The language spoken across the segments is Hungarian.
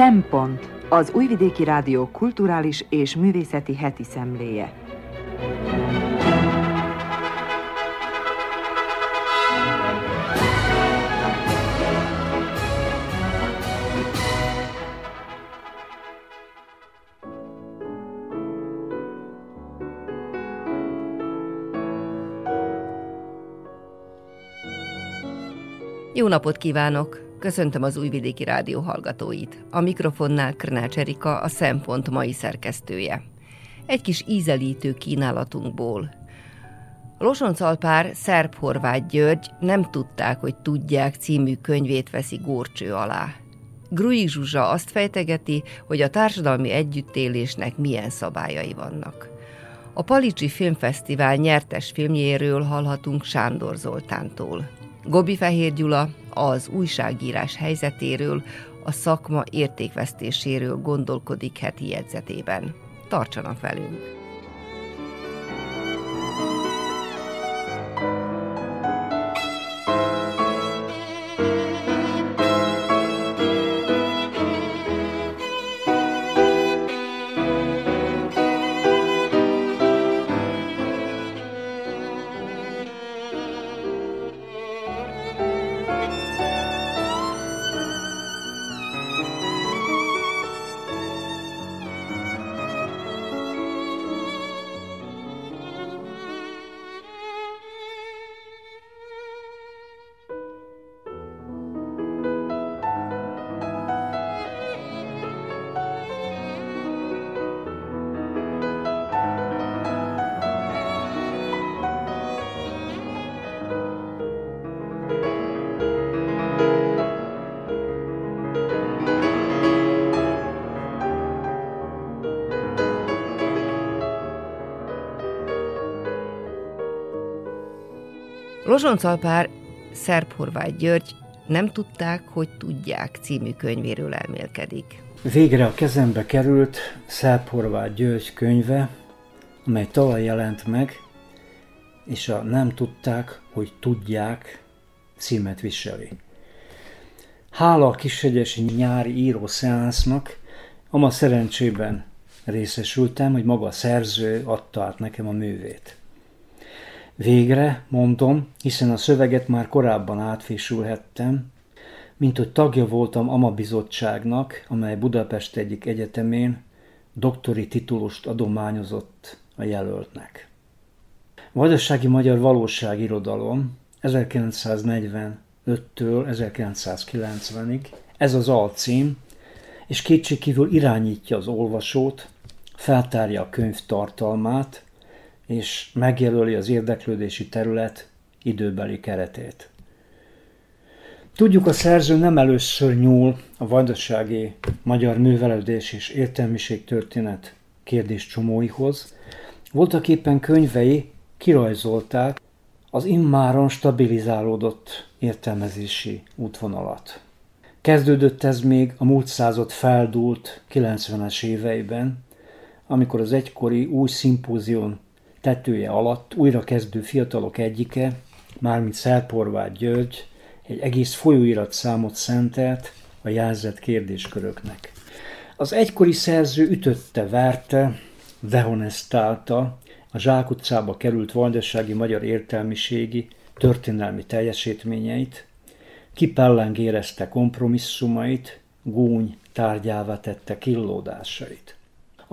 Szempont, az Újvidéki Rádió kulturális és művészeti heti szemléje. Jó napot kívánok! Köszöntöm az Újvidéki Rádió hallgatóit. A mikrofonnál Krnács Erika, a Szempont mai szerkesztője. Egy kis ízelítő kínálatunkból. Losonc Alpár Szerbhorváth György Nem tudták, hogy tudják című könyvét veszi górcső alá. Grujić Zsuzsa azt fejtegeti, hogy a társadalmi együttélésnek milyen szabályai vannak. A Palicsi Filmfesztivál nyertes filmjéről hallhatunk Sándor Zoltántól. Gobbi Fehér Gyula az újságírás helyzetéről, a szakma értékvesztéséről gondolkodik heti jegyzetében. Tartsanak velünk! Losonc Alpár Szerbhorváth György Nem tudták, hogy tudják című könyvéről elmélkedik. Végre a kezembe került Szerbhorváth György könyve, amely tavaly jelent meg, és a Nem tudták, hogy tudják címet viseli. Hála a kishegyesi nyári írószeánsznak, ama szerencsében részesültem, hogy maga a szerző adta át nekem a művét. Végre, mondom, hiszen a szöveget már korábban átfésülhettem, mint hogy tagja voltam AMA bizottságnak, amely Budapest egyik egyetemén doktori titulust adományozott a jelöltnek. Vajdasági magyar valóságirodalom 1945-től 1990-ig, ez az alcím, és kétségkívül irányítja az olvasót, feltárja a könyv tartalmát, és megjelöli az érdeklődési terület időbeli keretét. Tudjuk, a szerző nem először nyúl a vajdasági magyar művelődés és értelmiségtörténet kérdéscsomóihoz. Voltaképpen könyvei kirajzolták az immáron stabilizálódott értelmezési útvonalat. Kezdődött ez még a múlt század feldúlt 90-es éveiben, amikor az egykori új szimpózión tetője alatt újrakezdő fiatalok egyike, mármint Szerbhorváth György, egy egész folyóiratszámot szentelt a jelzett kérdésköröknek. Az egykori szerző ütötte, verte, dehonestálta a zsákutcába került vajdasági magyar értelmiségi, történelmi teljesítményeit, kipellengérezte kompromisszumait, gúny tárgyává tette killódásait.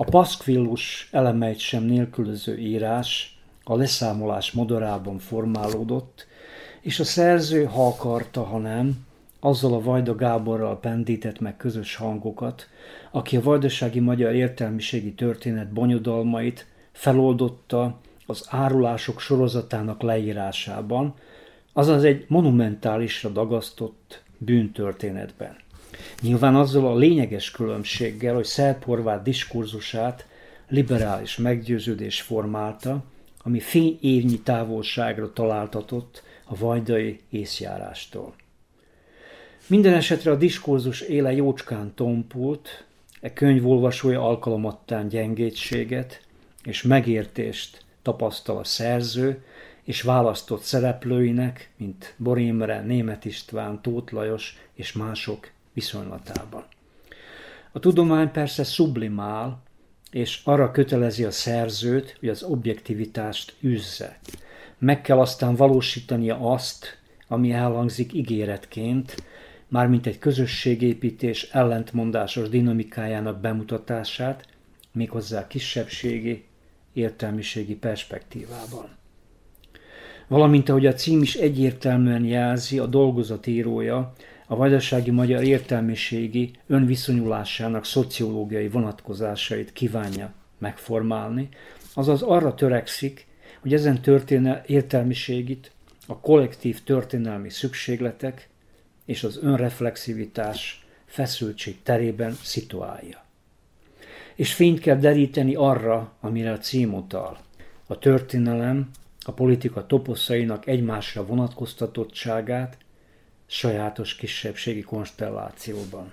A paszkvillus elemeit sem nélkülöző írás a leszámolás modorában formálódott, és a szerző, ha akarta, ha nem, azzal a Vajda Gáborral pendített meg közös hangokat, aki a vajdasági magyar értelmiségi történet bonyodalmait feloldotta az árulások sorozatának leírásában, azaz egy monumentálisra dagasztott bűntörténetben. Nyilván azzal a lényeges különbséggel, hogy Szerbhorváth diskurzusát liberális meggyőződés formálta, ami fény évnyi távolságra találtatott a vajdai észjárástól. Minden esetre a diskurzus éle jócskán tompult, e könyvolvasója alkalomattán gyengétséget és megértést tapasztal a szerző, és választott szereplőinek, mint Bor Imre, Németh István, Tóth Lajos és mások viszonylatában. A tudomány persze szublimál, és arra kötelezi a szerzőt, hogy az objektivitást üzze. Meg kell aztán valósítania azt, ami elhangzik ígéretként, mármint egy közösségépítés ellentmondásos dinamikájának bemutatását, méghozzá kisebbségi, értelmiségi perspektívában. Valamint, ahogy a cím is egyértelműen jelzi, a dolgozat írója a vajdasági magyar értelmiségi önviszonyulásának szociológiai vonatkozásait kívánja megformálni, azaz arra törekszik, hogy ezen értelmiségit a kollektív történelmi szükségletek és az önreflexivitás feszültség terében szituálja. És fényt kell deríteni arra, amire a cím utal. A történelem a politika toposzainak egymásra vonatkoztatottságát sajátos kisebbségi konstellációban.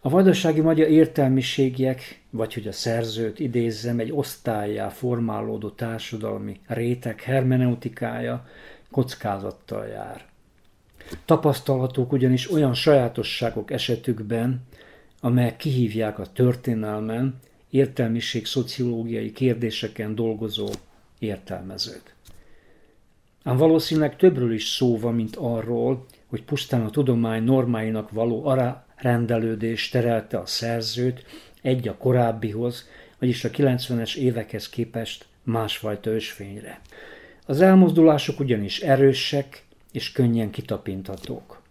A vajdasági magyar értelmiségiek, vagy hogy a szerzőt idézzem, egy osztállyá formálódó társadalmi réteg hermeneutikája kockázattal jár. Tapasztalhatók ugyanis olyan sajátosságok esetükben, amelyek kihívják a történelmen, értelmiség szociológiai kérdéseken dolgozó értelmezőt. Ám valószínűleg többről is szó van, mint arról, hogy pusztán a tudomány normáinak való arárendelődés terelte a szerzőt egy a korábbihoz, vagyis a 90-es évekhez képest másfajta ösvényre. Az elmozdulások ugyanis erősek és könnyen kitapinthatók.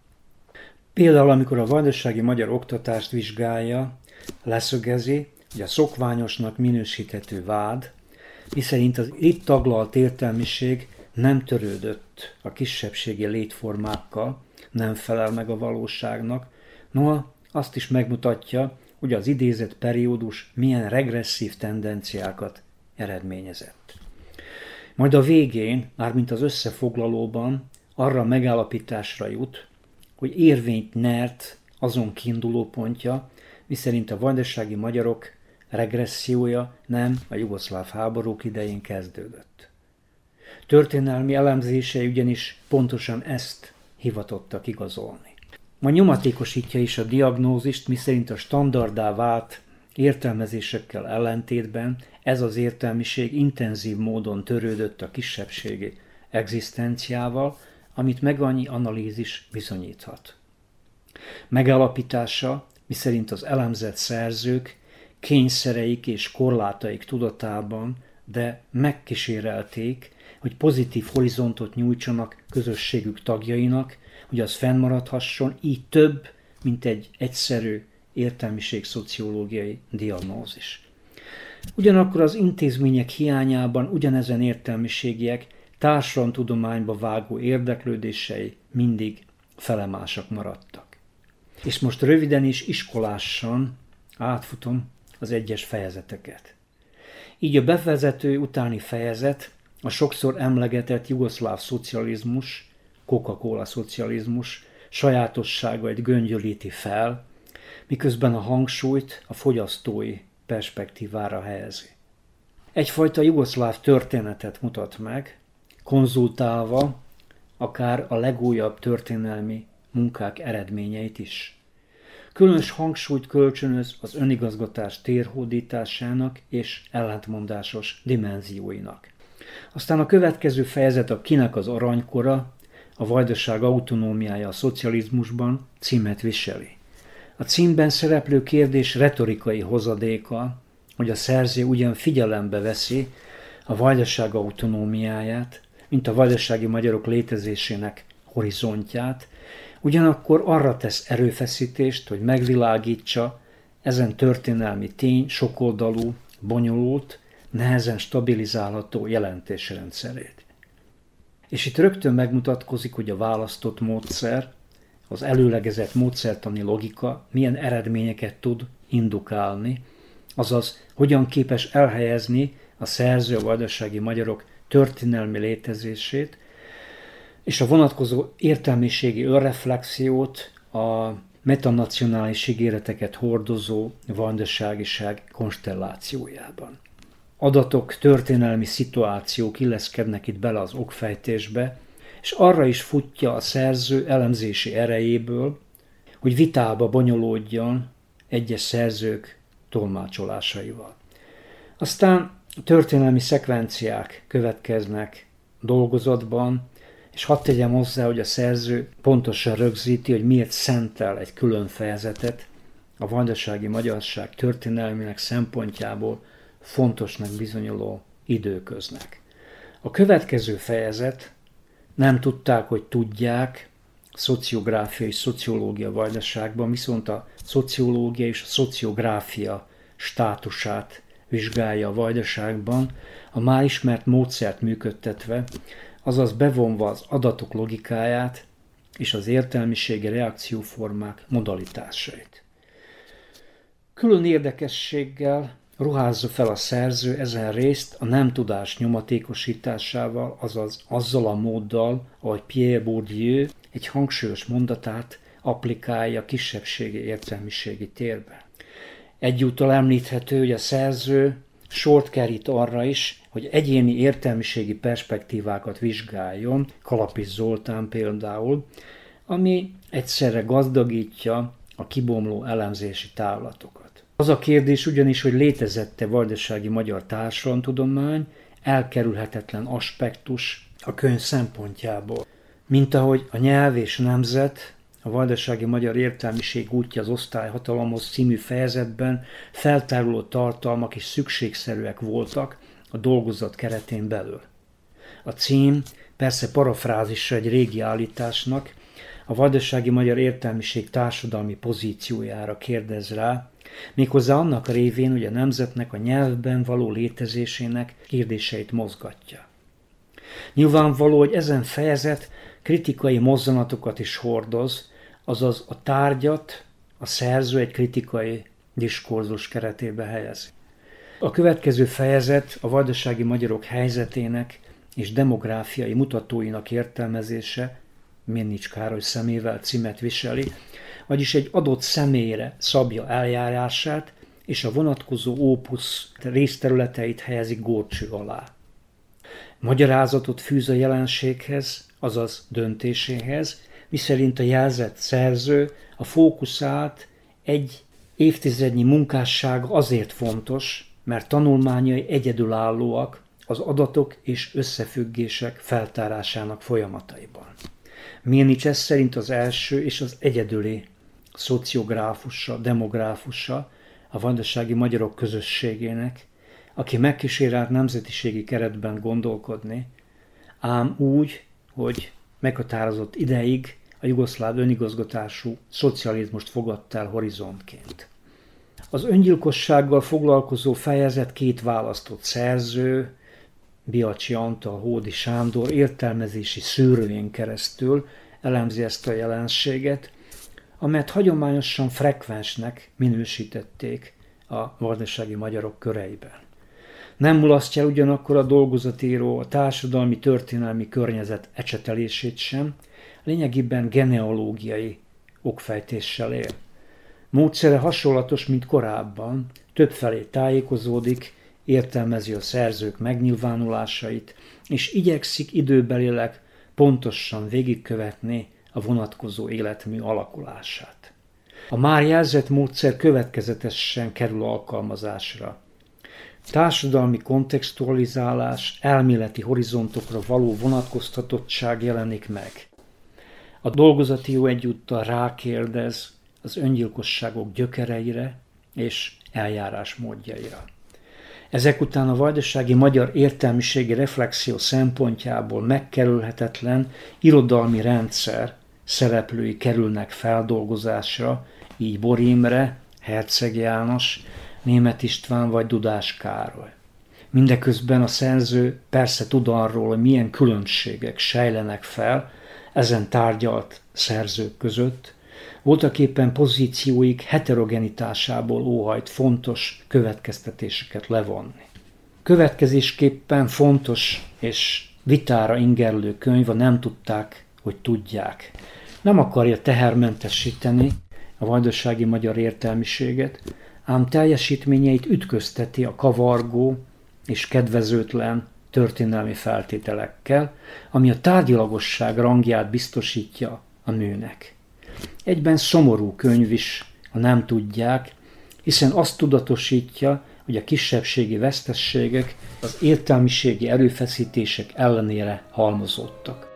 Például, amikor a vajdasági magyar oktatást vizsgálja, leszögezi, hogy a szokványosnak minősíthető vád, miszerint az itt taglalt értelmiség nem törődött a kisebbségi létformákkal, nem felel meg a valóságnak, noha azt is megmutatja, hogy az idézett periódus milyen regresszív tendenciákat eredményezett. Majd a végén, mármint az összefoglalóban, arra a megállapításra jut, hogy érvényt nyert azon kiindulópontja, miszerint a vajdasági magyarok regressziója nem a jugoszláv háborúk idején kezdődött. Történelmi elemzései ugyanis pontosan ezt hivatottak igazolni. Ma nyomatékosítja is a diagnózist, miszerint a standarddá vált értelmezésekkel ellentétben ez az értelmiség intenzív módon törődött a kisebbségi egzisztenciával, amit megannyi analízis bizonyíthat. Megállapítása, miszerint az elemzett szerzők kényszereik és korlátaik tudatában, de megkísérelték, hogy pozitív horizontot nyújtsanak közösségük tagjainak, hogy az fennmaradhasson, így több, mint egy egyszerű értelmiségszociológiai diagnózis. Ugyanakkor az intézmények hiányában ugyanezen értelmiségiek társadalomtudományba vágó érdeklődései mindig felemásak maradtak. És most röviden és iskolásan átfutom az egyes fejezeteket. Így a bevezető utáni fejezet a sokszor emlegetett jugoszláv szocializmus, Coca-Cola szocializmus sajátosságait göngyölíti fel, miközben a hangsúlyt a fogyasztói perspektívára helyezi. Egyfajta jugoszláv történetet mutat meg, konzultálva akár a legújabb történelmi munkák eredményeit is. Különös hangsúlyt kölcsönöz az önigazgatás térhódításának és ellentmondásos dimenzióinak. Aztán a következő fejezet a Kinek az aranykora, a vajdaság autonómiája a szocializmusban címet viseli. A címben szereplő kérdés retorikai hozadéka, hogy a szerző ugyan figyelembe veszi a vajdaság autonómiáját, mint a vajdasági magyarok létezésének horizontját, ugyanakkor arra tesz erőfeszítést, hogy megvilágítsa ezen történelmi tény sokoldalú, bonyolult, nehezen stabilizálható jelentésrendszerét. És itt rögtön megmutatkozik, hogy a választott módszer, az előlegezett módszertani logika milyen eredményeket tud indukálni, azaz hogyan képes elhelyezni a szerző a vajdasági magyarok történelmi létezését, és a vonatkozó értelmiségi önreflexiót, a metanacionális ígéreteket hordozó vajdaságiság konstellációjában. Adatok, történelmi szituációk illeszkednek itt bele az okfejtésbe, és arra is futja a szerző elemzési erejéből, hogy vitába bonyolódjon egyes szerzők tolmácsolásaival. Aztán történelmi szekvenciák következnek dolgozatban, és hadd tegyem hozzá, hogy a szerző pontosan rögzíti, hogy miért szentel egy külön fejezetet a vajdasági magyarság történelmének szempontjából fontosnak bizonyuló időköznek. A következő fejezet, nem tudták, hogy tudják, szociográfia és szociológia Vajdaságban, viszont a szociológia és a szociográfia státusát vizsgálja a Vajdaságban, a már ismert módszert működtetve, azaz bevonva az adatok logikáját és az értelmiségi reakcióformák modalitásait. Külön érdekességgel ruházza fel a szerző ezen részt a nem tudás nyomatékosításával, azaz azzal a móddal, ahogy Pierre Bourdieu egy hangsúlyos mondatát applikálja a kisebbségi értelmiségi térbe. Egyúttal említhető, hogy a szerző sort kerít arra is, hogy egyéni értelmiségi perspektívákat vizsgáljon, Kalapis Zoltán például, ami egyszerre gazdagítja a kibomló elemzési távlatokat. Az a kérdés ugyanis, hogy létezette vajdasági magyar társadalomtudomány, elkerülhetetlen aspektus a könyv szempontjából. Mint ahogy a Nyelv és Nemzet, a vajdasági magyar értelmiség útja az osztályhatalomhoz című fejezetben feltáruló tartalmak is szükségszerűek voltak a dolgozat keretén belül. A cím persze parafrázisa egy régi állításnak, a vajdasági magyar értelmiség társadalmi pozíciójára kérdez rá, méghozzá annak révén, hogy a nemzetnek a nyelvben való létezésének kérdéseit mozgatja. Nyilvánvaló, hogy ezen fejezet kritikai mozzanatokat is hordoz, azaz a tárgyat a szerző egy kritikai diskurzus keretébe helyezi. A következő fejezet a vajdasági magyarok helyzetének és demográfiai mutatóinak értelmezése, Mirnics Károly szemével címet viseli, vagyis egy adott személyre szabja eljárását, és a vonatkozó ópusz részterületeit helyezi górcső alá. Magyarázatot fűz a jelenséghez, azaz döntéséhez, miszerint a jelzett szerző a fókuszált egy évtizednyi munkásság azért fontos, mert tanulmányai egyedülállóak az adatok és összefüggések feltárásának folyamataiban. Mirnics ez szerint az első és az egyedüli szociográfusa, demográfusa a vajdasági magyarok közösségének, aki megkísérelt nemzetiségi keretben gondolkodni, ám úgy, hogy meghatározott ideig a jugoszláv önigazgatású szocializmust fogadta el horizontként. Az öngyilkossággal foglalkozó fejezet két választott szerző, Biacsi Antal, Hódi Sándor értelmezési szűrőjén keresztül elemzi ezt a jelenséget, amelyet hagyományosan frekvensnek minősítették a vajdasági magyarok köreiben. Nem mulasztja el ugyanakkor a dolgozatíró a társadalmi-történelmi környezet ecsetelését sem, lényegében genealógiai okfejtéssel él. Módszere hasonlatos, mint korábban, többfelé tájékozódik, értelmezi a szerzők megnyilvánulásait, és igyekszik időbelileg pontosan végigkövetni a vonatkozó életmű alakulását. A már jelzett módszer következetesen kerül alkalmazásra. Társadalmi kontextualizálás, elméleti horizontokra való vonatkoztatottság jelenik meg. A dolgozatíró egyúttal rákérdez az öngyilkosságok gyökereire és eljárásmódjaira. Ezek után a vajdasági magyar értelmiségi reflexió szempontjából megkerülhetetlen irodalmi rendszer szereplői kerülnek feldolgozásra, így Bor Imre, Herceg János, Németh István vagy Dudás Károly. Mindeközben a szerző persze tud arról, hogy milyen különbségek sejlenek fel ezen tárgyalt szerzők között, voltaképpen pozícióik heterogenitásából óhajt fontos következtetéseket levonni. Következésképpen fontos és vitára ingerlő könyv a Nem tudták, hogy tudják. Nem akarja tehermentesíteni a vajdasági magyar értelmiséget, ám teljesítményeit ütközteti a kavargó és kedvezőtlen történelmi feltételekkel, ami a tárgyilagosság rangját biztosítja a műnek. Egyben szomorú könyv is, ha nem tudják, hiszen azt tudatosítja, hogy a kisebbségi vesztességek az értelmiségi erőfeszítések ellenére halmozódtak.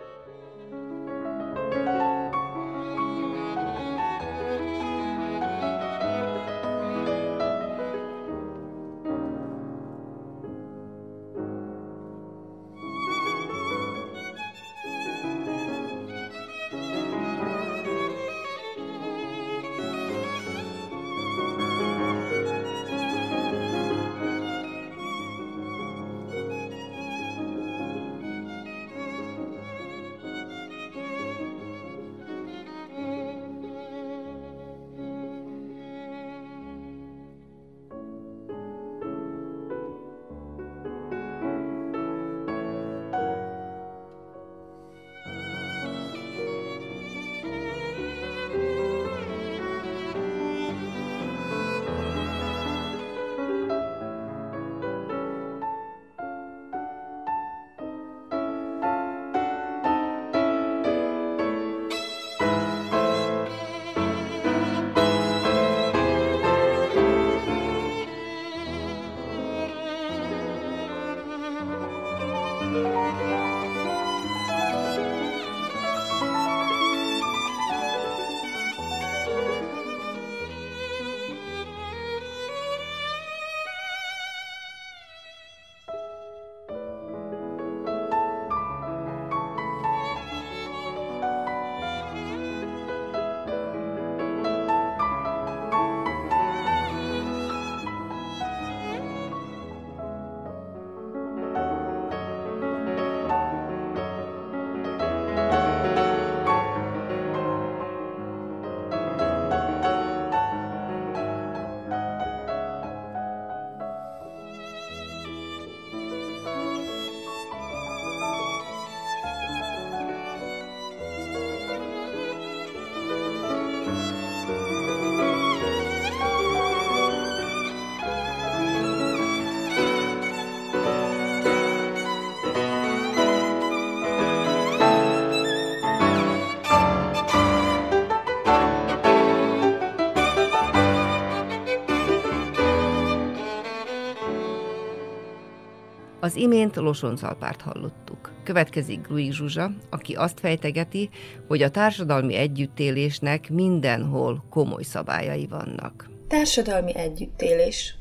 Az imént Losonc Alpárt hallottuk. Következik Grujić Zsuzsa, aki azt fejtegeti, hogy a társadalmi együttélésnek mindenhol komoly szabályai vannak. Társadalmi együttélés.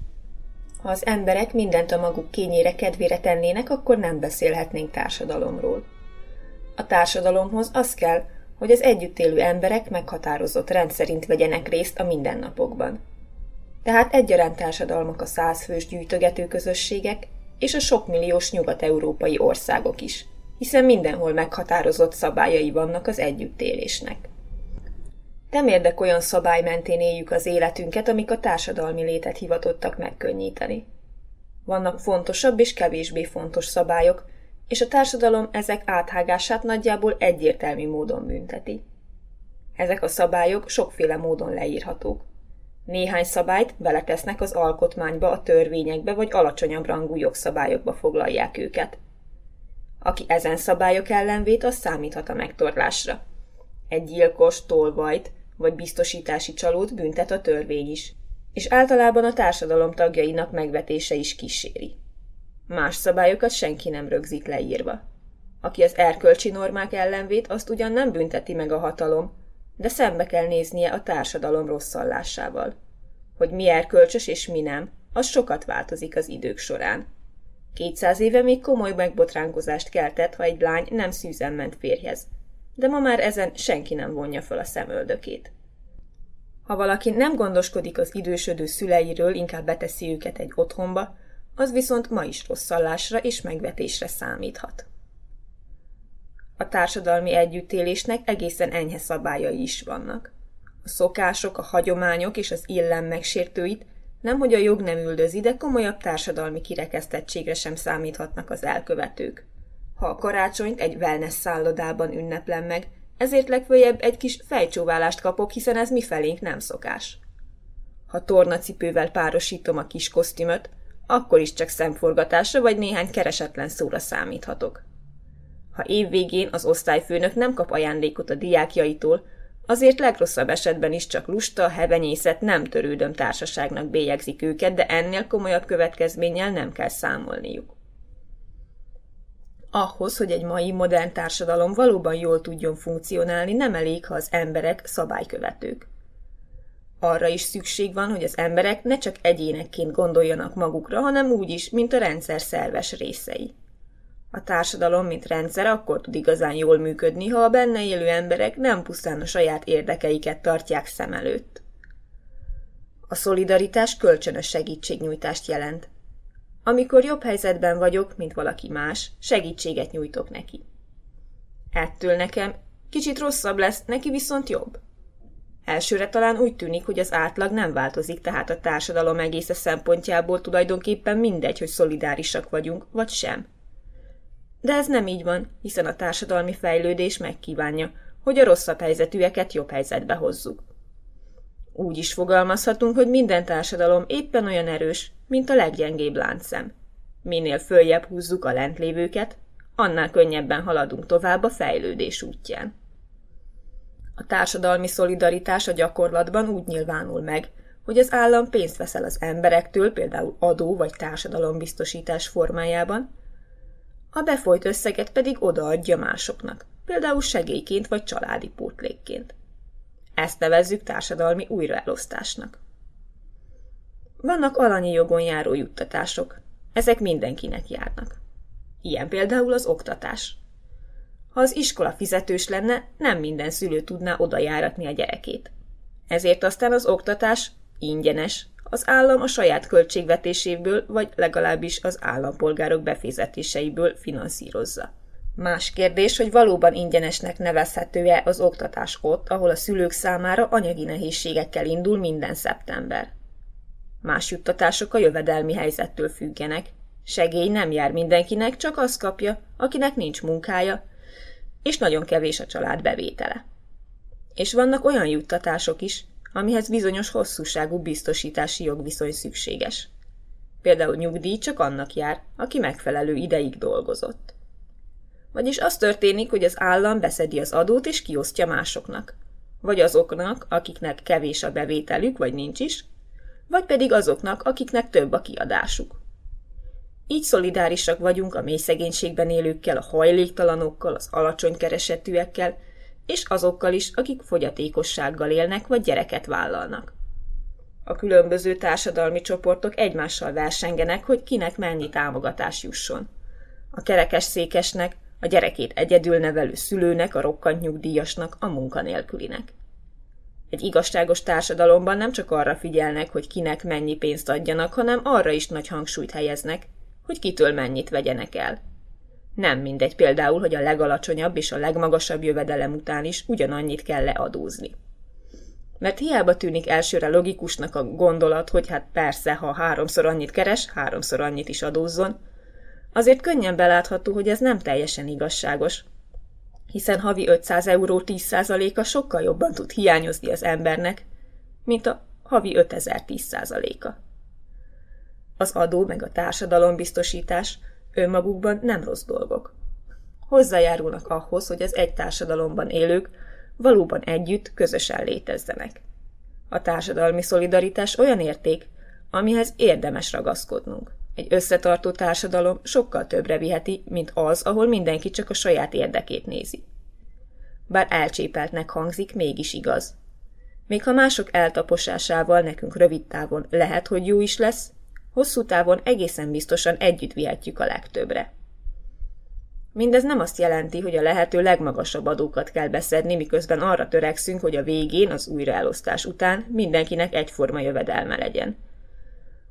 Ha az emberek mindent a maguk kényére, kedvére tennének, akkor nem beszélhetnénk társadalomról. A társadalomhoz az kell, hogy az együttélő emberek meghatározott rendszerint vegyenek részt a mindennapokban. Tehát egyaránt társadalmak a 100 fős gyűjtögető közösségek, és a sokmilliós nyugat-európai országok is, hiszen mindenhol meghatározott szabályai vannak az együttélésnek. Nem érdek olyan szabály mentén éljük az életünket, amik a társadalmi létet hivatottak megkönnyíteni. Vannak fontosabb és kevésbé fontos szabályok, és a társadalom ezek áthágását nagyjából egyértelmű módon bünteti. Ezek a szabályok sokféle módon leírhatók. Néhány szabályt beletesznek az alkotmányba, a törvényekbe vagy alacsonyabb rangú jogszabályokba foglalják őket. Aki ezen szabályok ellen vét, az számíthat a megtorlásra. Egy gyilkos, tolvajt vagy biztosítási csalót büntet a törvény is, és általában a társadalom tagjainak megvetése is kíséri. Más szabályokat senki nem rögzít leírva. Aki az erkölcsi normák ellen vét, azt ugyan nem bünteti meg a hatalom, de szembe kell néznie a társadalom rosszallásával. Hogy mi erkölcsös és mi nem, az sokat változik az idők során. 200 éve még komoly megbotránkozást keltett, ha egy lány nem szűzen ment férjhez, de ma már ezen senki nem vonja fel a szemöldökét. Ha valaki nem gondoskodik az idősödő szüleiről, inkább beteszi őket egy otthonba, az viszont ma is rosszallásra és megvetésre számíthat. A társadalmi együttélésnek egészen enyhe szabályai is vannak. A szokások, a hagyományok és az illem megsértőit nemhogy a jog nem üldözi, de komolyabb társadalmi kirekesztettségre sem számíthatnak az elkövetők. Ha a karácsonyt egy wellness szállodában ünneplem meg, ezért legfeljebb egy kis fejcsóválást kapok, hiszen ez mifelénk nem szokás. Ha tornacipővel párosítom a kis kosztümöt, akkor is csak szemforgatásra vagy néhány keresetlen szóra számíthatok. Ha évvégén az osztályfőnök nem kap ajándékot a diákjaitól, Azért legrosszabb esetben is csak lusta, hevenyészet, nem törődöm társaságnak bélyegzik őket, de ennél komolyabb következménnyel nem kell számolniuk. Ahhoz, hogy egy mai modern társadalom valóban jól tudjon funkcionálni, nem elég, ha az emberek szabálykövetők. Arra is szükség van, hogy az emberek ne csak egyénekként gondoljanak magukra, hanem úgy is, mint a rendszer szerves részei. A társadalom, mint rendszer akkor tud igazán jól működni, ha a benne élő emberek nem pusztán a saját érdekeiket tartják szem előtt. A szolidaritás kölcsönös segítségnyújtást jelent. Amikor jobb helyzetben vagyok, mint valaki más, segítséget nyújtok neki. Ettől nekem kicsit rosszabb lesz, neki viszont jobb. Elsőre talán úgy tűnik, hogy az átlag nem változik, tehát a társadalom egésze szempontjából tulajdonképpen mindegy, hogy szolidárisak vagyunk, vagy sem. De ez nem így van, hiszen a társadalmi fejlődés megkívánja, hogy a rosszabb helyzetűeket jobb helyzetbe hozzuk. Úgy is fogalmazhatunk, hogy minden társadalom éppen olyan erős, mint a leggyengébb láncszem. Minél följebb húzzuk a lentlévőket, annál könnyebben haladunk tovább a fejlődés útján. A társadalmi szolidaritás a gyakorlatban úgy nyilvánul meg, hogy az állam pénzt veszel az emberektől, például adó vagy társadalombiztosítás formájában, a befolyt összeget pedig odaadja másoknak, például segélyként vagy családi pótlékként. Ezt nevezzük társadalmi újraelosztásnak. Vannak alanyi jogon járó juttatások, ezek mindenkinek járnak. Ilyen például az oktatás. Ha az iskola fizetős lenne, nem minden szülő tudná oda járatni a gyerekét. Ezért aztán az oktatás ingyenes, az állam a saját költségvetéséből, vagy legalábbis az állampolgárok befizetéseiből finanszírozza. Más kérdés, hogy valóban ingyenesnek nevezhető-e az oktatás ott, ahol a szülők számára anyagi nehézségekkel indul minden szeptember. Más juttatások a jövedelmi helyzettől függenek. Segély nem jár mindenkinek, csak az kapja, akinek nincs munkája, és nagyon kevés a család bevétele. És vannak olyan juttatások is, amihez bizonyos hosszúságú biztosítási jogviszony szükséges. Például nyugdíj csak annak jár, aki megfelelő ideig dolgozott. Vagyis az történik, hogy az állam beszedi az adót és kiosztja másoknak. Vagy azoknak, akiknek kevés a bevételük, vagy nincs is, vagy pedig azoknak, akiknek több a kiadásuk. Így szolidárisak vagyunk a mély szegénységben élőkkel, a hajléktalanokkal, az alacsony keresetűekkel, és azokkal is, akik fogyatékossággal élnek vagy gyereket vállalnak. A különböző társadalmi csoportok egymással versengenek, hogy kinek mennyi támogatás jusson. A kerekesszékesnek, a gyerekét egyedül nevelő szülőnek, a rokkant nyugdíjasnak, a munkanélkülinek. Egy igazságos társadalomban nem csak arra figyelnek, hogy kinek mennyi pénzt adjanak, hanem arra is nagy hangsúlyt helyeznek, hogy kitől mennyit vegyenek el. Nem mindegy például, hogy a legalacsonyabb és a legmagasabb jövedelem után is ugyanannyit kell leadózni. Mert hiába tűnik elsőre logikusnak a gondolat, hogy hát persze, ha 3-szor annyit keres, 3-szor annyit is adózzon, azért könnyen belátható, hogy ez nem teljesen igazságos, hiszen havi 500 euró 10%-a sokkal jobban tud hiányozni az embernek, mint a havi 5000 10%-a. Az adó meg a társadalombiztosítás önmagukban nem rossz dolgok. Hozzájárulnak ahhoz, hogy az egy társadalomban élők valóban együtt, közösen létezzenek. A társadalmi szolidaritás olyan érték, amihez érdemes ragaszkodnunk. Egy összetartó társadalom sokkal többre viheti, mint az, ahol mindenki csak a saját érdekét nézi. Bár elcsépeltnek hangzik, mégis igaz. Még ha mások eltaposásával nekünk rövid távon lehet, hogy jó is lesz, hosszú távon egészen biztosan együtt vihetjük a legtöbbre. Mindez nem azt jelenti, hogy a lehető legmagasabb adókat kell beszedni, miközben arra törekszünk, hogy a végén, az újraelosztás után mindenkinek egyforma jövedelme legyen.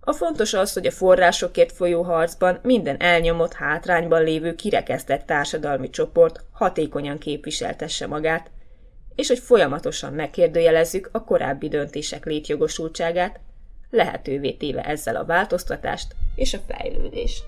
A fontos az, hogy a forrásokért folyó harcban minden elnyomott, hátrányban lévő kirekesztett társadalmi csoport hatékonyan képviseltesse magát, és hogy folyamatosan megkérdőjelezzük a korábbi döntések létjogosultságát, lehetővé téve ezzel a változtatást és a fejlődést.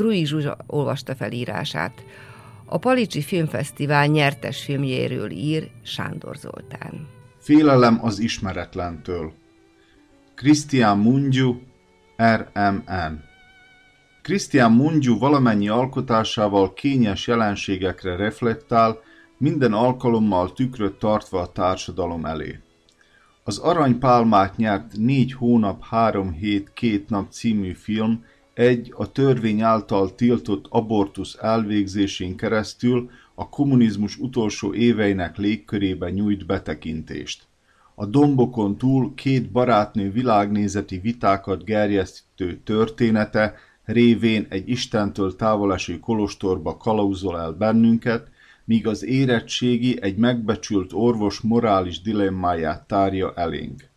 Grujić Zsuzsa olvasta fel írását. A Palicsi Filmfesztivál nyertes filmjéről ír Sándor Zoltán. Félelem az ismeretlentől. Cristian Mungiu, R.M.N. Cristian Mungiu valamennyi alkotásával kényes jelenségekre reflektál, minden alkalommal tükröt tartva a társadalom elé. Az Aranypálmát nyert 4 hónap, 3 hét, 2 nap című film a törvény által tiltott abortusz elvégzésén keresztül a kommunizmus utolsó éveinek légkörébe nyújt betekintést. A dombokon túl 2 barátnő világnézeti vitákat gerjesztő története révén egy Istentől távoleső kolostorba kalauzol el bennünket, míg az érettségi egy megbecsült orvos morális dilemmáját tárja elénk.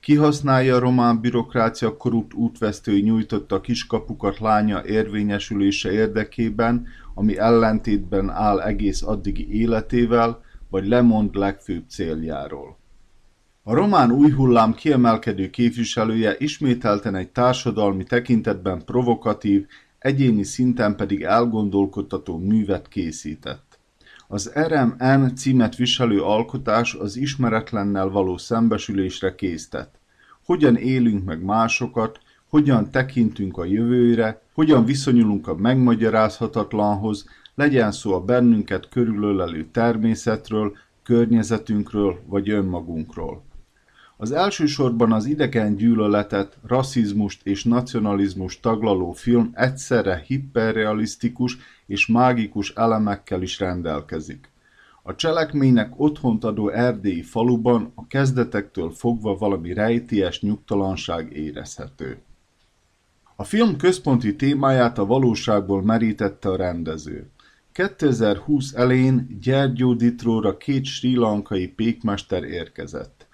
Kihasználja a román bürokrácia korrupt útvesztői nyújtotta kiskapukat lánya érvényesülése érdekében, ami ellentétben áll egész addigi életével, vagy lemond legfőbb céljáról. A román új hullám kiemelkedő képviselője ismételten egy társadalmi tekintetben provokatív, egyéni szinten pedig elgondolkodtató művet készített. Az R.M.N. címet viselő alkotás az ismeretlennel való szembesülésre késztet. Hogyan élünk meg másokat, hogyan tekintünk a jövőre, hogyan viszonyulunk a megmagyarázhatatlanhoz, legyen szó a bennünket körülölelő természetről, környezetünkről vagy önmagunkról. Az elsősorban az idegen gyűlöletet, rasszizmust és nacionalizmust taglaló film egyszerre hiperrealisztikus és mágikus elemekkel is rendelkezik. A cselekménynek otthont adó erdélyi faluban a kezdetektől fogva valami rejtélyes nyugtalanság érezhető. A film központi témáját a valóságból merítette a rendező. 2020 elején Gyergyó-Ditróra 2 srílankai pékmester érkezett.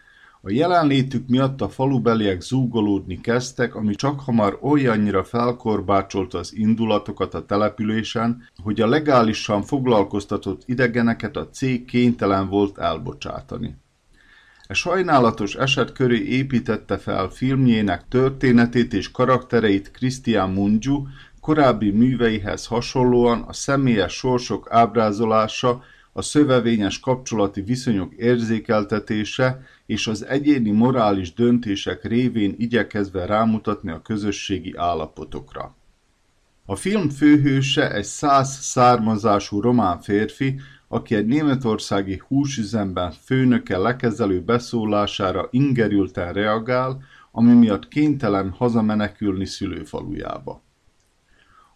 A jelenlétük miatt a falubeliek zúgolódni kezdtek, ami csakhamar olyannyira felkorbácsolta az indulatokat a településen, hogy a legálisan foglalkoztatott idegeneket a cég kénytelen volt elbocsátani. E sajnálatos eset köré építette fel filmjének történetét és karaktereit Cristian Mungiu, korábbi műveihez hasonlóan a személyes sorsok ábrázolása, a szövevényes kapcsolati viszonyok érzékeltetése és az egyéni morális döntések révén igyekezve rámutatni a közösségi állapotokra. A film főhőse egy 100 származású román férfi, aki egy németországi húsüzemben főnöke lekezelő beszólására ingerülten reagál, ami miatt kénytelen hazamenekülni szülőfalujába.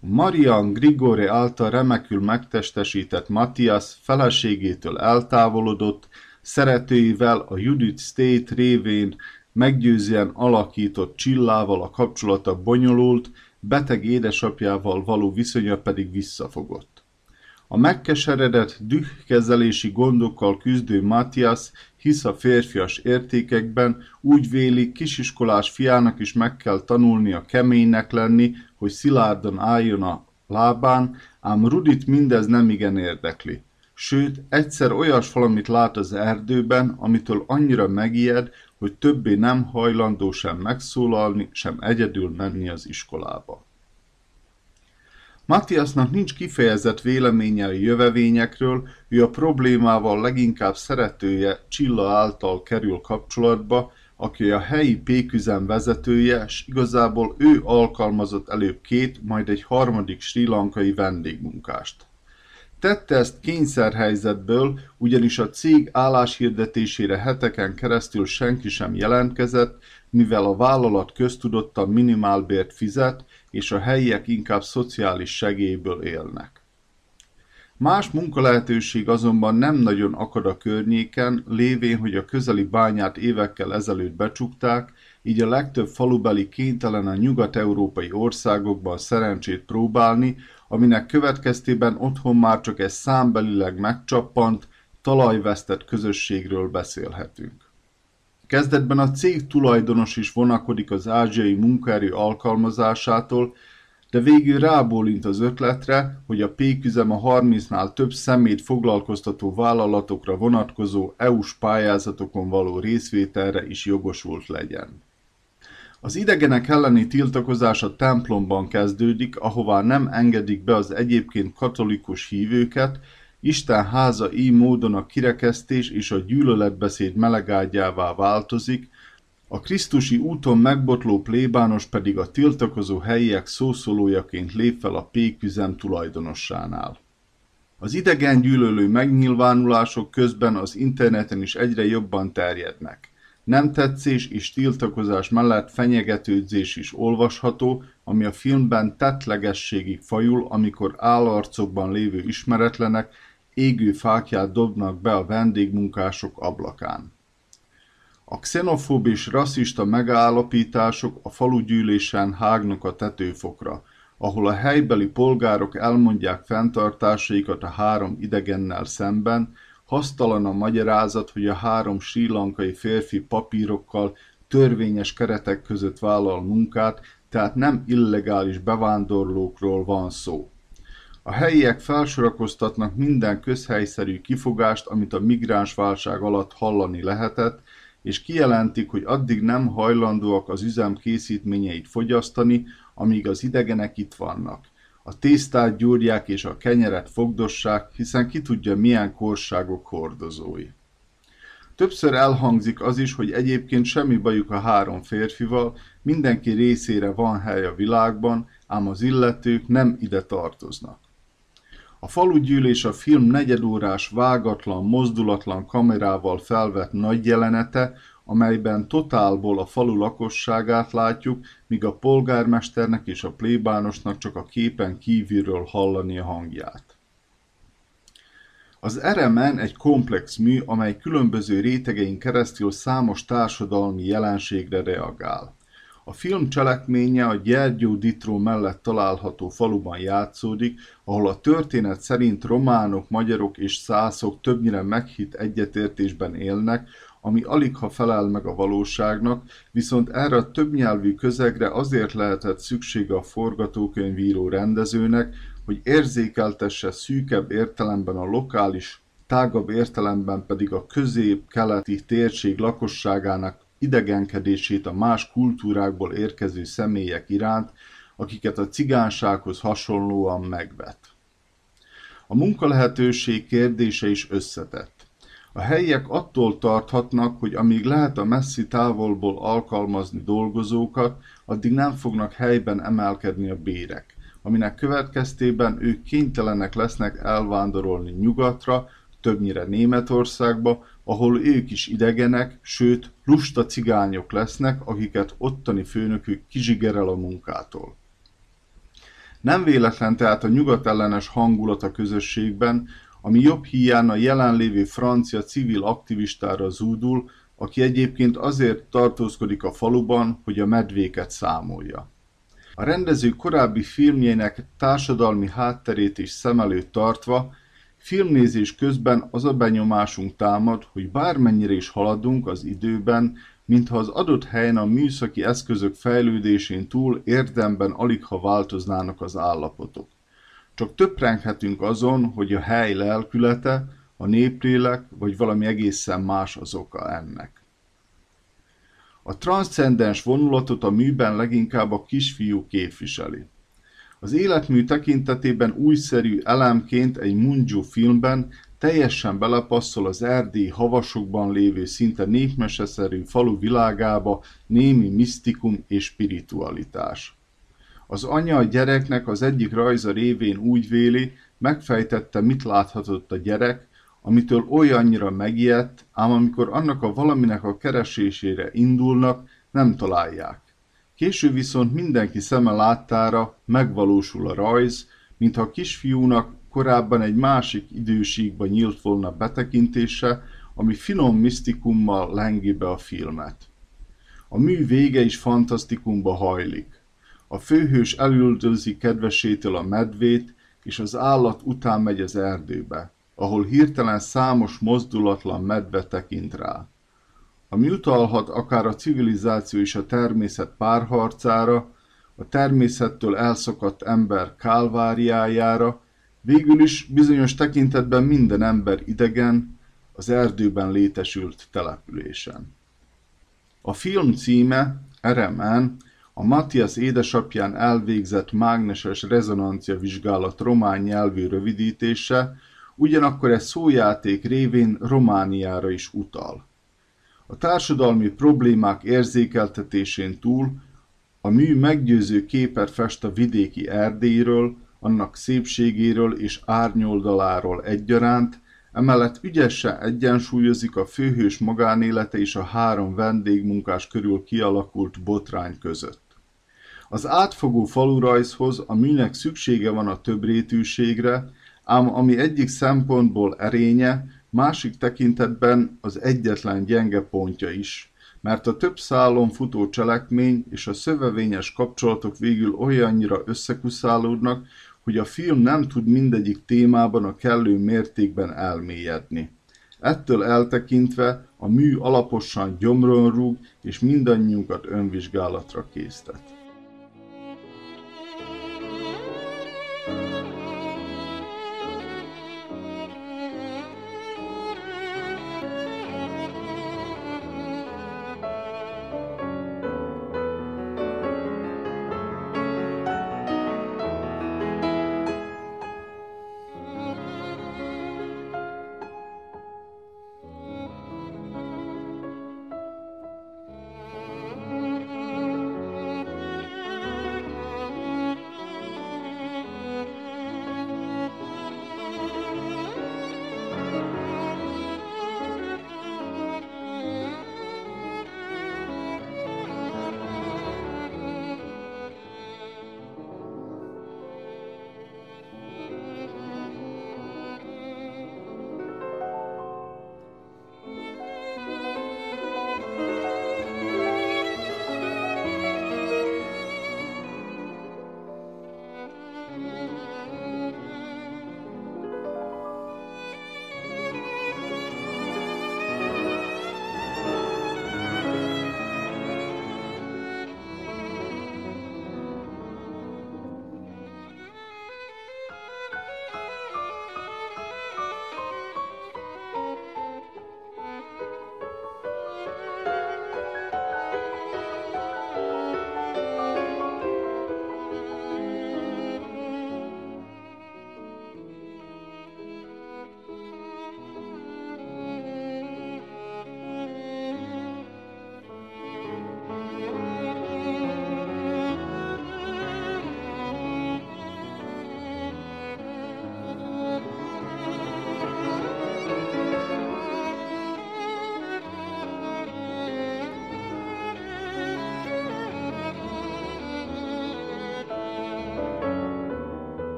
Marian Grigore által remekül megtestesített Matthias feleségétől eltávolodott, szeretőivel a Judith State révén meggyőzően alakított Csillával a kapcsolata bonyolult, beteg édesapjával való viszonya pedig visszafogott. A megkeseredett, dühkezelési gondokkal küzdő Matthias hisz a férfias értékekben, úgy véli, kisiskolás fiának is meg kell tanulnia keménynek lenni, hogy szilárdan álljon a lábán, ám Rudit mindez nemigen érdekli. Sőt, egyszer olyasvalamit lát az erdőben, amitől annyira megijed, hogy többé nem hajlandó sem megszólalni, sem egyedül menni az iskolába. Matthiasnak nincs kifejezett véleménye a jövevényekről, ő a problémával leginkább szeretője Csilla által kerül kapcsolatba, aki a helyi péküzem vezetője, és igazából ő alkalmazott előbb 2, majd egy 3. srílankai vendégmunkást. Tette ezt kényszerhelyzetből, ugyanis a cég álláshirdetésére heteken keresztül senki sem jelentkezett, mivel a vállalat köztudottan minimálbért fizet, és a helyiek inkább szociális segélyből élnek. Más munkalehetőség azonban nem nagyon akad a környéken, lévén, hogy a közeli bányát évekkel ezelőtt becsukták, így a legtöbb falubeli kénytelen a nyugat-európai országokban szerencsét próbálni, aminek következtében otthon már csak egy számbelileg megcsappant, talajvesztett közösségről beszélhetünk. Kezdetben a cég tulajdonos is vonakodik az ázsiai munkaerő alkalmazásától, de végül rábólint az ötletre, hogy a péküzem a 30-nál több személyt foglalkoztató vállalatokra vonatkozó EU-s pályázatokon való részvételre is jogosult legyen. Az idegenek elleni tiltakozás a templomban kezdődik, ahová nem engedik be az egyébként katolikus hívőket, Isten háza így módon a kirekesztés és a gyűlöletbeszéd melegágyává változik, a krisztusi úton megbotló plébános pedig a tiltakozó helyiek szószólójaként lép fel a péküzem tulajdonossánál. Az idegengyűlölő megnyilvánulások közben az interneten is egyre jobban terjednek. Nem tetszés és tiltakozás mellett fenyegetődzés is olvasható, ami a filmben tettlegességig fajul, amikor állarcokban lévő ismeretlenek égő fáklyát dobnak be a vendégmunkások ablakán. A xenofób és rasszista megállapítások a falugyűlésen hágnak a tetőfokra, ahol a helybeli polgárok elmondják fenntartásaikat a három idegennel szemben, hasztalan a magyarázat, hogy a három srílankai férfi papírokkal törvényes keretek között vállal munkát, tehát nem illegális bevándorlókról van szó. A helyiek felsorakoztatnak minden közhelyszerű kifogást, amit a migránsválság alatt hallani lehetett, és kijelentik, hogy addig nem hajlandóak az üzem készítményeit fogyasztani, amíg az idegenek itt vannak. A tésztát gyúrják és a kenyeret fogdossák, hiszen ki tudja, milyen korságok hordozói. Többször elhangzik az is, hogy egyébként semmi bajuk a három férfival, mindenki részére van hely a világban, ám az illetők nem ide tartoznak. A falugyűlés a film negyedórás vágatlan, mozdulatlan kamerával felvett nagy jelenete, amelyben totálból a falu lakosságát látjuk, míg a polgármesternek és a plébánosnak csak a képen kívülről hallani a hangját. Az R.M.N. egy komplex mű, amely különböző rétegein keresztül számos társadalmi jelenségre reagál. A film cselekménye a Gyergyó-Ditró mellett található faluban játszódik, ahol a történet szerint románok, magyarok és szászok többnyire meghitt egyetértésben élnek, ami aligha felel meg a valóságnak, viszont erre a többnyelvű közegre azért lehetett szüksége a forgatókönyvíró rendezőnek, hogy érzékeltesse szűkebb értelemben a lokális, tágabb értelemben pedig a közép-keleti térség lakosságának idegenkedését a más kultúrákból érkező személyek iránt, akiket a cigánysághoz hasonlóan megvet. A munkalehetőség kérdése is összetett. A helyiek attól tarthatnak, hogy amíg lehet a messzi távolból alkalmazni dolgozókat, addig nem fognak helyben emelkedni a bérek, aminek következtében ők kénytelenek lesznek elvándorolni nyugatra, többnyire Németországba, ahol ők is idegenek, sőt, lusta cigányok lesznek, akiket ottani főnökük kizsigerel a munkától. Nem véletlen tehát a nyugatellenes hangulat a közösségben, ami jobb hiány a jelenlévő francia civil aktivistára zúdul, aki egyébként azért tartózkodik a faluban, hogy a medvéket számolja. A rendező korábbi filmjének társadalmi hátterét is szem előtt tartva, filmnézés közben az a benyomásunk támad, hogy bármennyire is haladunk az időben, mintha az adott helyen a műszaki eszközök fejlődésén túl érdemben aligha változnának az állapotok. Csak töprenghetünk azon, hogy a hely lelkülete, a néplélek, vagy valami egészen más az oka ennek. A transzcendens vonulatot a műben leginkább a kisfiú képviseli. Az életmű tekintetében újszerű elemként egy Mungiu filmben teljesen belepasszol az erdélyi havasokban lévő szinte népmeseszerű falu világába némi misztikum és spiritualitás. Az anya a gyereknek az egyik rajza révén úgy véli, megfejtette, mit láthatott a gyerek, amitől olyannyira megijedt, ám amikor annak a valaminek a keresésére indulnak, nem találják. Később viszont mindenki szeme láttára megvalósul a rajz, mintha a kisfiúnak korábban egy másik időségben nyílt volna betekintése, ami finom misztikummal lengi be a filmet. A mű vége is fantasztikumba hajlik. A főhős elüldözi kedvesétől a medvét, és az állat után megy az erdőbe, ahol hirtelen számos mozdulatlan medve tekint rá. Ami utalhat akár a civilizáció és a természet párharcára, a természettől elszakadt ember kálváriájára, végül is bizonyos tekintetben minden ember idegen, az erdőben létesült településen. A film címe R.M.N. a Matthias édesapján elvégzett mágneses rezonancia vizsgálat román nyelvű rövidítése, ugyanakkor egy szójáték révén Romániára is utal. A társadalmi problémák érzékeltetésén túl a mű meggyőző képet fest a vidéki Erdélyről, annak szépségéről és árnyoldaláról egyaránt, emellett ügyesen egyensúlyozik a főhős magánélete és a három vendégmunkás körül kialakult botrány között. Az átfogó falurajzhoz a műnek szüksége van a többrétűségre, ám ami egyik szempontból erénye, másik tekintetben az egyetlen gyenge pontja is, mert a több szálon futó cselekmény és a szövevényes kapcsolatok végül olyannyira összekuszálódnak, hogy a film nem tud mindegyik témában a kellő mértékben elmélyedni. Ettől eltekintve a mű alaposan gyomron rúg, és mindannyiunkat önvizsgálatra késztet.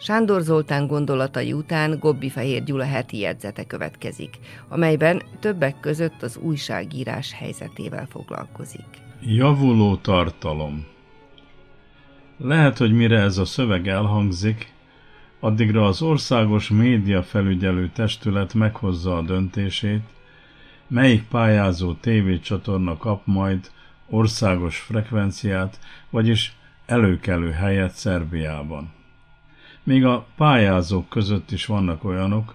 Sándor Zoltán gondolatai után Gobbi Fehér Gyula heti jegyzete következik, amelyben többek között az újságírás helyzetével foglalkozik. Javuló tartalom. Lehet, hogy mire ez a szöveg elhangzik, addigra az Országos Médiafelügyelő Testület meghozza a döntését, melyik pályázó tévécsatorna kap majd országos frekvenciát, vagyis előkelő helyet Szerbiában. Még a pályázók között is vannak olyanok,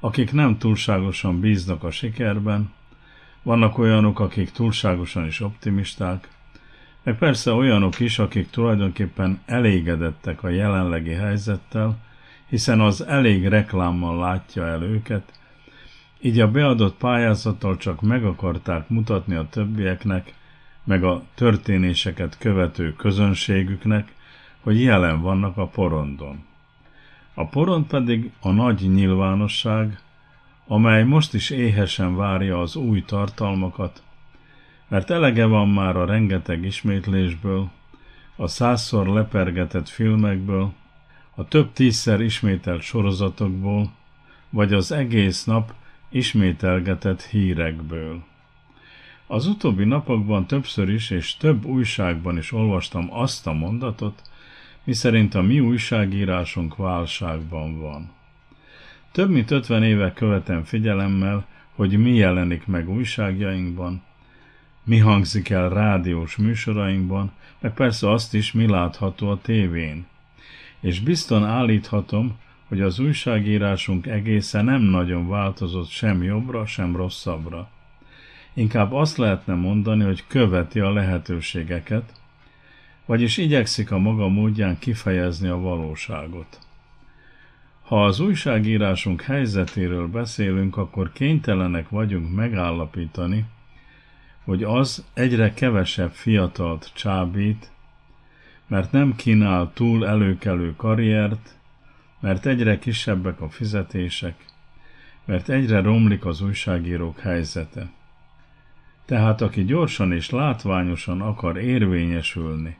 akik nem túlságosan bíznak a sikerben, vannak olyanok, akik túlságosan is optimisták, meg persze olyanok is, akik tulajdonképpen elégedettek a jelenlegi helyzettel, hiszen az elég reklámmal látja el őket, így a beadott pályázattal csak meg akarták mutatni a többieknek, meg a történéseket követő közönségüknek, hogy jelen vannak a porondon. A porond pedig a nagy nyilvánosság, amely most is éhesen várja az új tartalmakat, mert elege van már a rengeteg ismétlésből, a 100-szor lepergetett filmekből, a több 10-szer ismételt sorozatokból, vagy az egész nap ismételgetett hírekből. Az utóbbi napokban többször is és több újságban is olvastam azt a mondatot, miszerint a mi újságírásunk válságban van. Több mint 50 éve követem figyelemmel, hogy mi jelenik meg újságjainkban, mi hangzik el rádiós műsorainkban, meg persze azt is, mi látható a tévén. És bizton állíthatom, hogy az újságírásunk egészen nem nagyon változott sem jobbra, sem rosszabbra. Inkább azt lehetne mondani, hogy követi a lehetőségeket, vagyis igyekszik a maga módján kifejezni a valóságot. Ha az újságírásunk helyzetéről beszélünk, akkor kénytelenek vagyunk megállapítani, hogy az egyre kevesebb fiatalt csábít, mert nem kínál túl előkelő karriert, mert egyre kisebbek a fizetések, mert egyre romlik az újságírók helyzete. Tehát aki gyorsan és látványosan akar érvényesülni,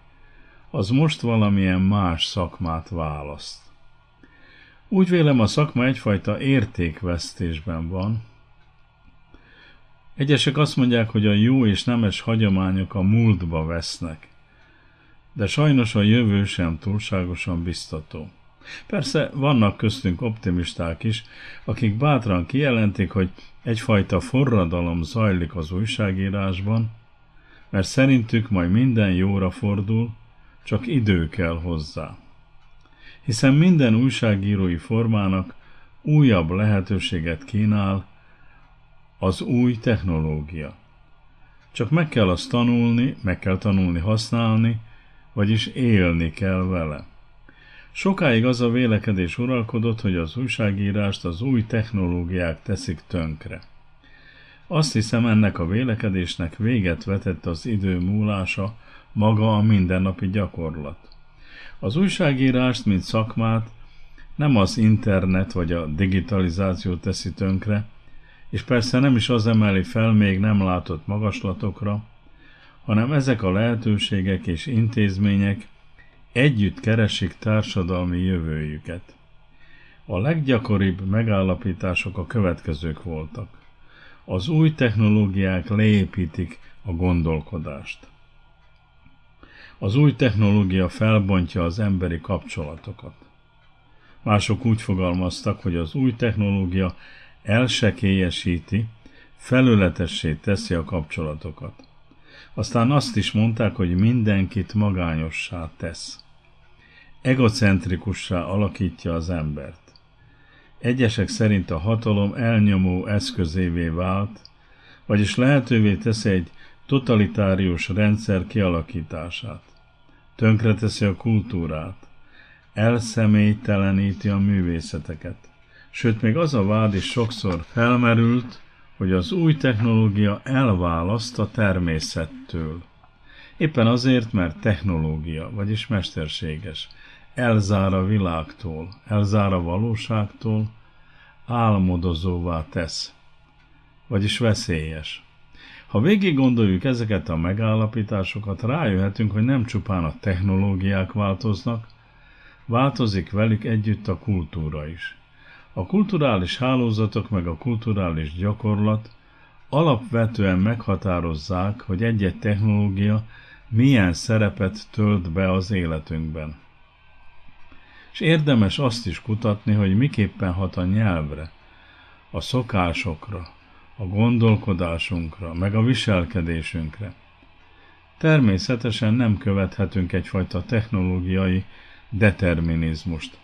az most valamilyen más szakmát választ. Úgy vélem, a szakma egyfajta értékvesztésben van. Egyesek azt mondják, hogy a jó és nemes hagyományok a múltba vesznek, de sajnos a jövő sem túlságosan biztató. Persze vannak köztünk optimisták is, akik bátran kijelentik, hogy egyfajta forradalom zajlik az újságírásban, mert szerintük majd minden jóra fordul, csak idő kell hozzá. Hiszen minden újságírói formának újabb lehetőséget kínál az új technológia. Csak meg kell azt tanulni, meg kell tanulni használni, vagyis élni kell vele. Sokáig az a vélekedés uralkodott, hogy az újságírást az új technológiák teszik tönkre. Azt hiszem, ennek a vélekedésnek véget vetett az idő múlása, maga a mindennapi gyakorlat. Az újságírást, mint szakmát nem az internet vagy a digitalizáció teszi tönkre, és persze nem is az emeli fel még nem látott magaslatokra, hanem ezek a lehetőségek és intézmények együtt keresik társadalmi jövőjüket. A leggyakoribb megállapítások a következők voltak. Az új technológiák leépítik a gondolkodást. Az új technológia felbontja az emberi kapcsolatokat. Mások úgy fogalmaztak, hogy az új technológia elsekélyesíti, felületessé teszi a kapcsolatokat. Aztán azt is mondták, hogy mindenkit magányossá tesz. Egocentrikussá alakítja az embert. Egyesek szerint a hatalom elnyomó eszközévé vált, vagyis lehetővé teszi egy totalitárius rendszer kialakítását. Tönkreteszi a kultúrát. Elszemélyteleníti a művészeteket. Sőt, még az a vád is sokszor felmerült, hogy az új technológia elválaszt a természettől. Éppen azért, mert technológia, vagyis mesterséges, elzár a világtól, elzár a valóságtól, álmodozóvá tesz, vagyis veszélyes. Ha végig gondoljuk ezeket a megállapításokat, rájöhetünk, hogy nem csupán a technológiák változnak, változik velük együtt a kultúra is. A kulturális hálózatok meg a kulturális gyakorlat alapvetően meghatározzák, hogy egy-egy technológia milyen szerepet tölt be az életünkben. És érdemes azt is kutatni, hogy miképpen hat a nyelvre, a szokásokra, a gondolkodásunkra, meg a viselkedésünkre. Természetesen nem követhetünk egyfajta technológiai determinizmust.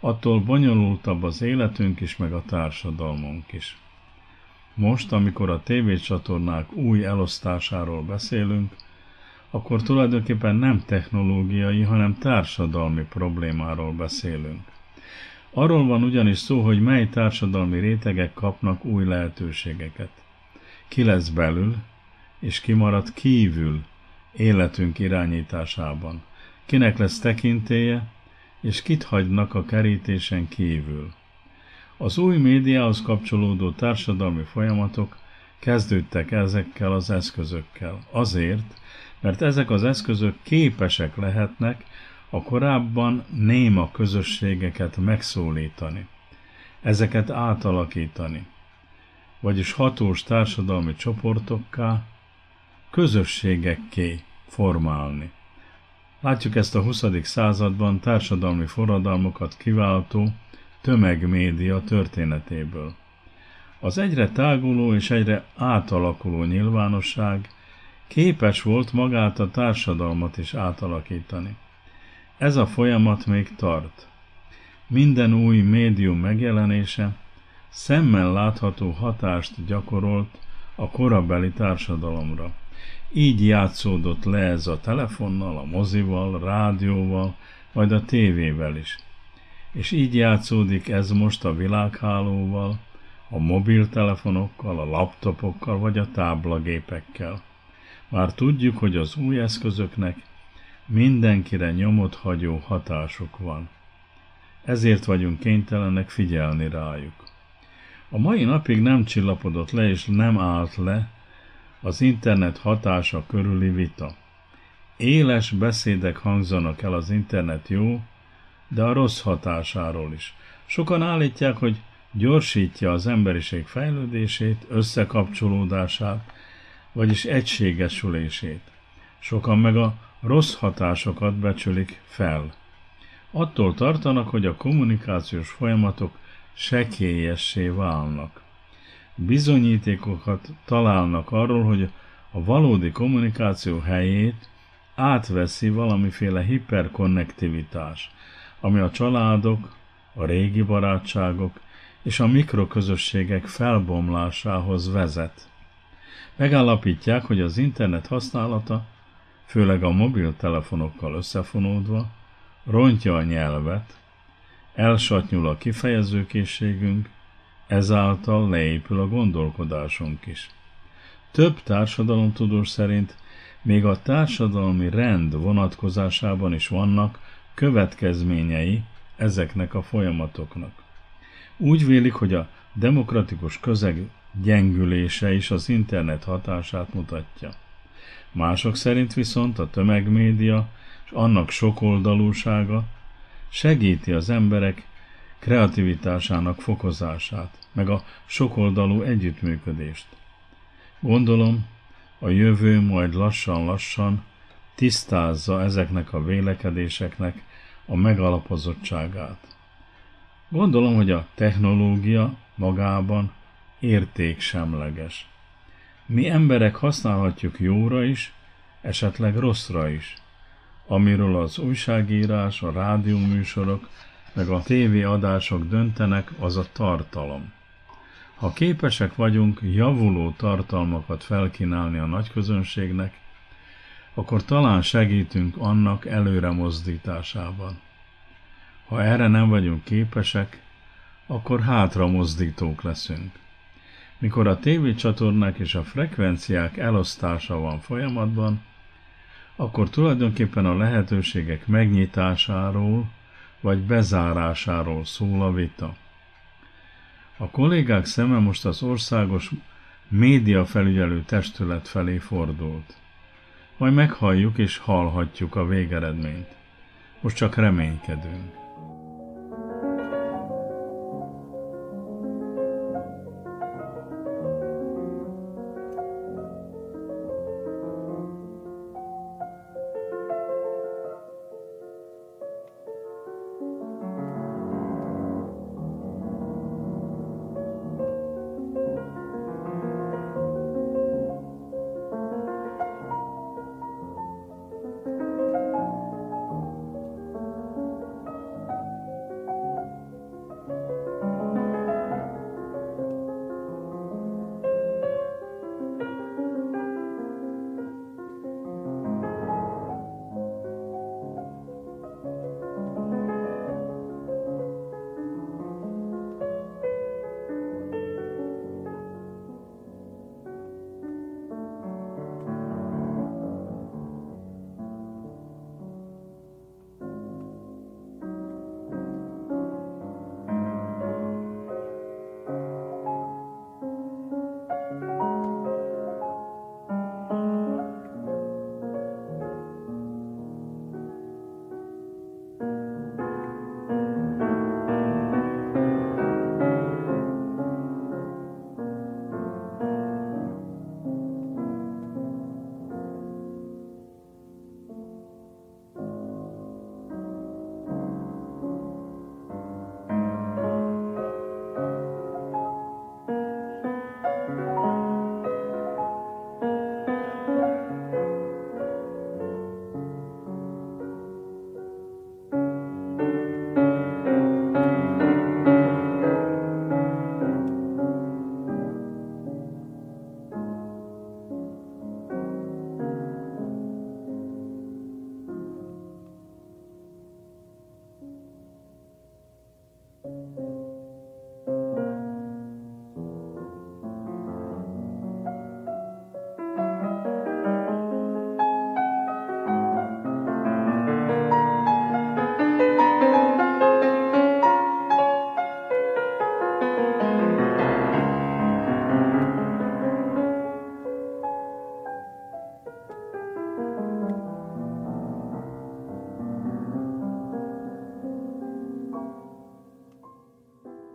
Attól bonyolultabb az életünk is, meg a társadalmunk is. Most, amikor a tévécsatornák új elosztásáról beszélünk, akkor tulajdonképpen nem technológiai, hanem társadalmi problémáról beszélünk. Arról van ugyanis szó, hogy mely társadalmi rétegek kapnak új lehetőségeket. Ki lesz belül, és ki marad kívül életünk irányításában. Kinek lesz tekintélye, és kit hagynak a kerítésen kívül. Az új médiához kapcsolódó társadalmi folyamatok kezdődtek ezekkel az eszközökkel. Azért, mert ezek az eszközök képesek lehetnek a korábban néma közösségeket megszólítani, ezeket átalakítani, vagyis hatós társadalmi csoportokká, közösségekké formálni. Látjuk ezt a 20. században társadalmi forradalmokat kiváltó tömegmédia történetéből. Az egyre táguló és egyre átalakuló nyilvánosság képes volt magát a társadalmat is átalakítani. Ez a folyamat még tart. Minden új médium megjelenése szemmel látható hatást gyakorolt a korabeli társadalomra. Így játszódott le ez a telefonnal, a mozival, rádióval, majd a tévével is. És így játszódik ez most a világhálóval, a mobiltelefonokkal, a laptopokkal vagy a táblagépekkel. Már tudjuk, hogy az új eszközöknek mindenkire nyomot hagyó hatásuk van. Ezért vagyunk kénytelenek figyelni rájuk. A mai napig nem csillapodott le és nem állt le az internet hatása körüli vita. Éles beszédek hangzanak el az internet jó, de a rossz hatásáról is. Sokan állítják, hogy gyorsítja az emberiség fejlődését, összekapcsolódását, vagyis egységesülését. Sokan meg a rossz hatásokat becsülik fel. Attól tartanak, hogy a kommunikációs folyamatok sekélyessé válnak. Bizonyítékokat találnak arról, hogy a valódi kommunikáció helyét átveszi valamiféle hiperkonnektivitás, ami a családok, a régi barátságok és a mikroközösségek felbomlásához vezet. Megállapítják, hogy az internet használata, főleg a mobiltelefonokkal összefonódva, rontja a nyelvet, elsatnyul a kifejezőkészségünk, ezáltal leépül a gondolkodásunk is. Több társadalomtudós szerint még a társadalmi rend vonatkozásában is vannak következményei ezeknek a folyamatoknak. Úgy vélik, hogy a demokratikus közeg gyengülése is az internet hatását mutatja. Mások szerint viszont a tömegmédia és annak sokoldalúsága segíti az emberek kreativitásának fokozását, meg a sokoldalú együttműködést. Gondolom, a jövő majd lassan-lassan tisztázza ezeknek a vélekedéseknek a megalapozottságát. Gondolom, hogy a technológia magában értéksemleges. Mi emberek használhatjuk jóra is, esetleg rosszra is, amiről az újságírás, a rádióműsorok, meg a tévéadások döntenek, az a tartalom. Ha képesek vagyunk javuló tartalmakat felkínálni a nagyközönségnek, akkor talán segítünk annak előremozdításában. Ha erre nem vagyunk képesek, akkor hátramozdítók leszünk. Mikor a tévécsatornák és a frekvenciák elosztása van folyamatban, akkor tulajdonképpen a lehetőségek megnyitásáról vagy bezárásáról szól a vita. A kollégák szeme most az Országos Médiafelügyelő Testület felé fordult. Majd meghalljuk és hallhatjuk a végeredményt. Most csak reménykedünk.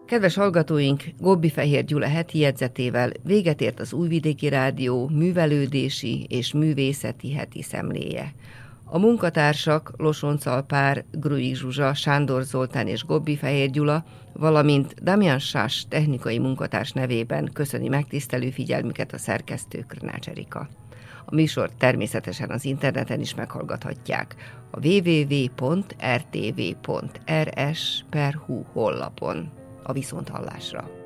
Kedves hallgatóink, Gobbi Fehér Gyula heti jegyzetével véget ért az Újvidéki Rádió művelődési és művészeti heti szemléje. A munkatársak Losonc Alpár, Grujić Zsuzsa, Sándor Zoltán és Gobbi Fehér Gyula, valamint Damian Sász technikai munkatárs nevében köszöni megtisztelő figyelmüket a szerkesztő Krnács Erika. A műsort természetesen az interneten is meghallgathatják a www.rtv.rs.hu honlapon. A viszonthallásra.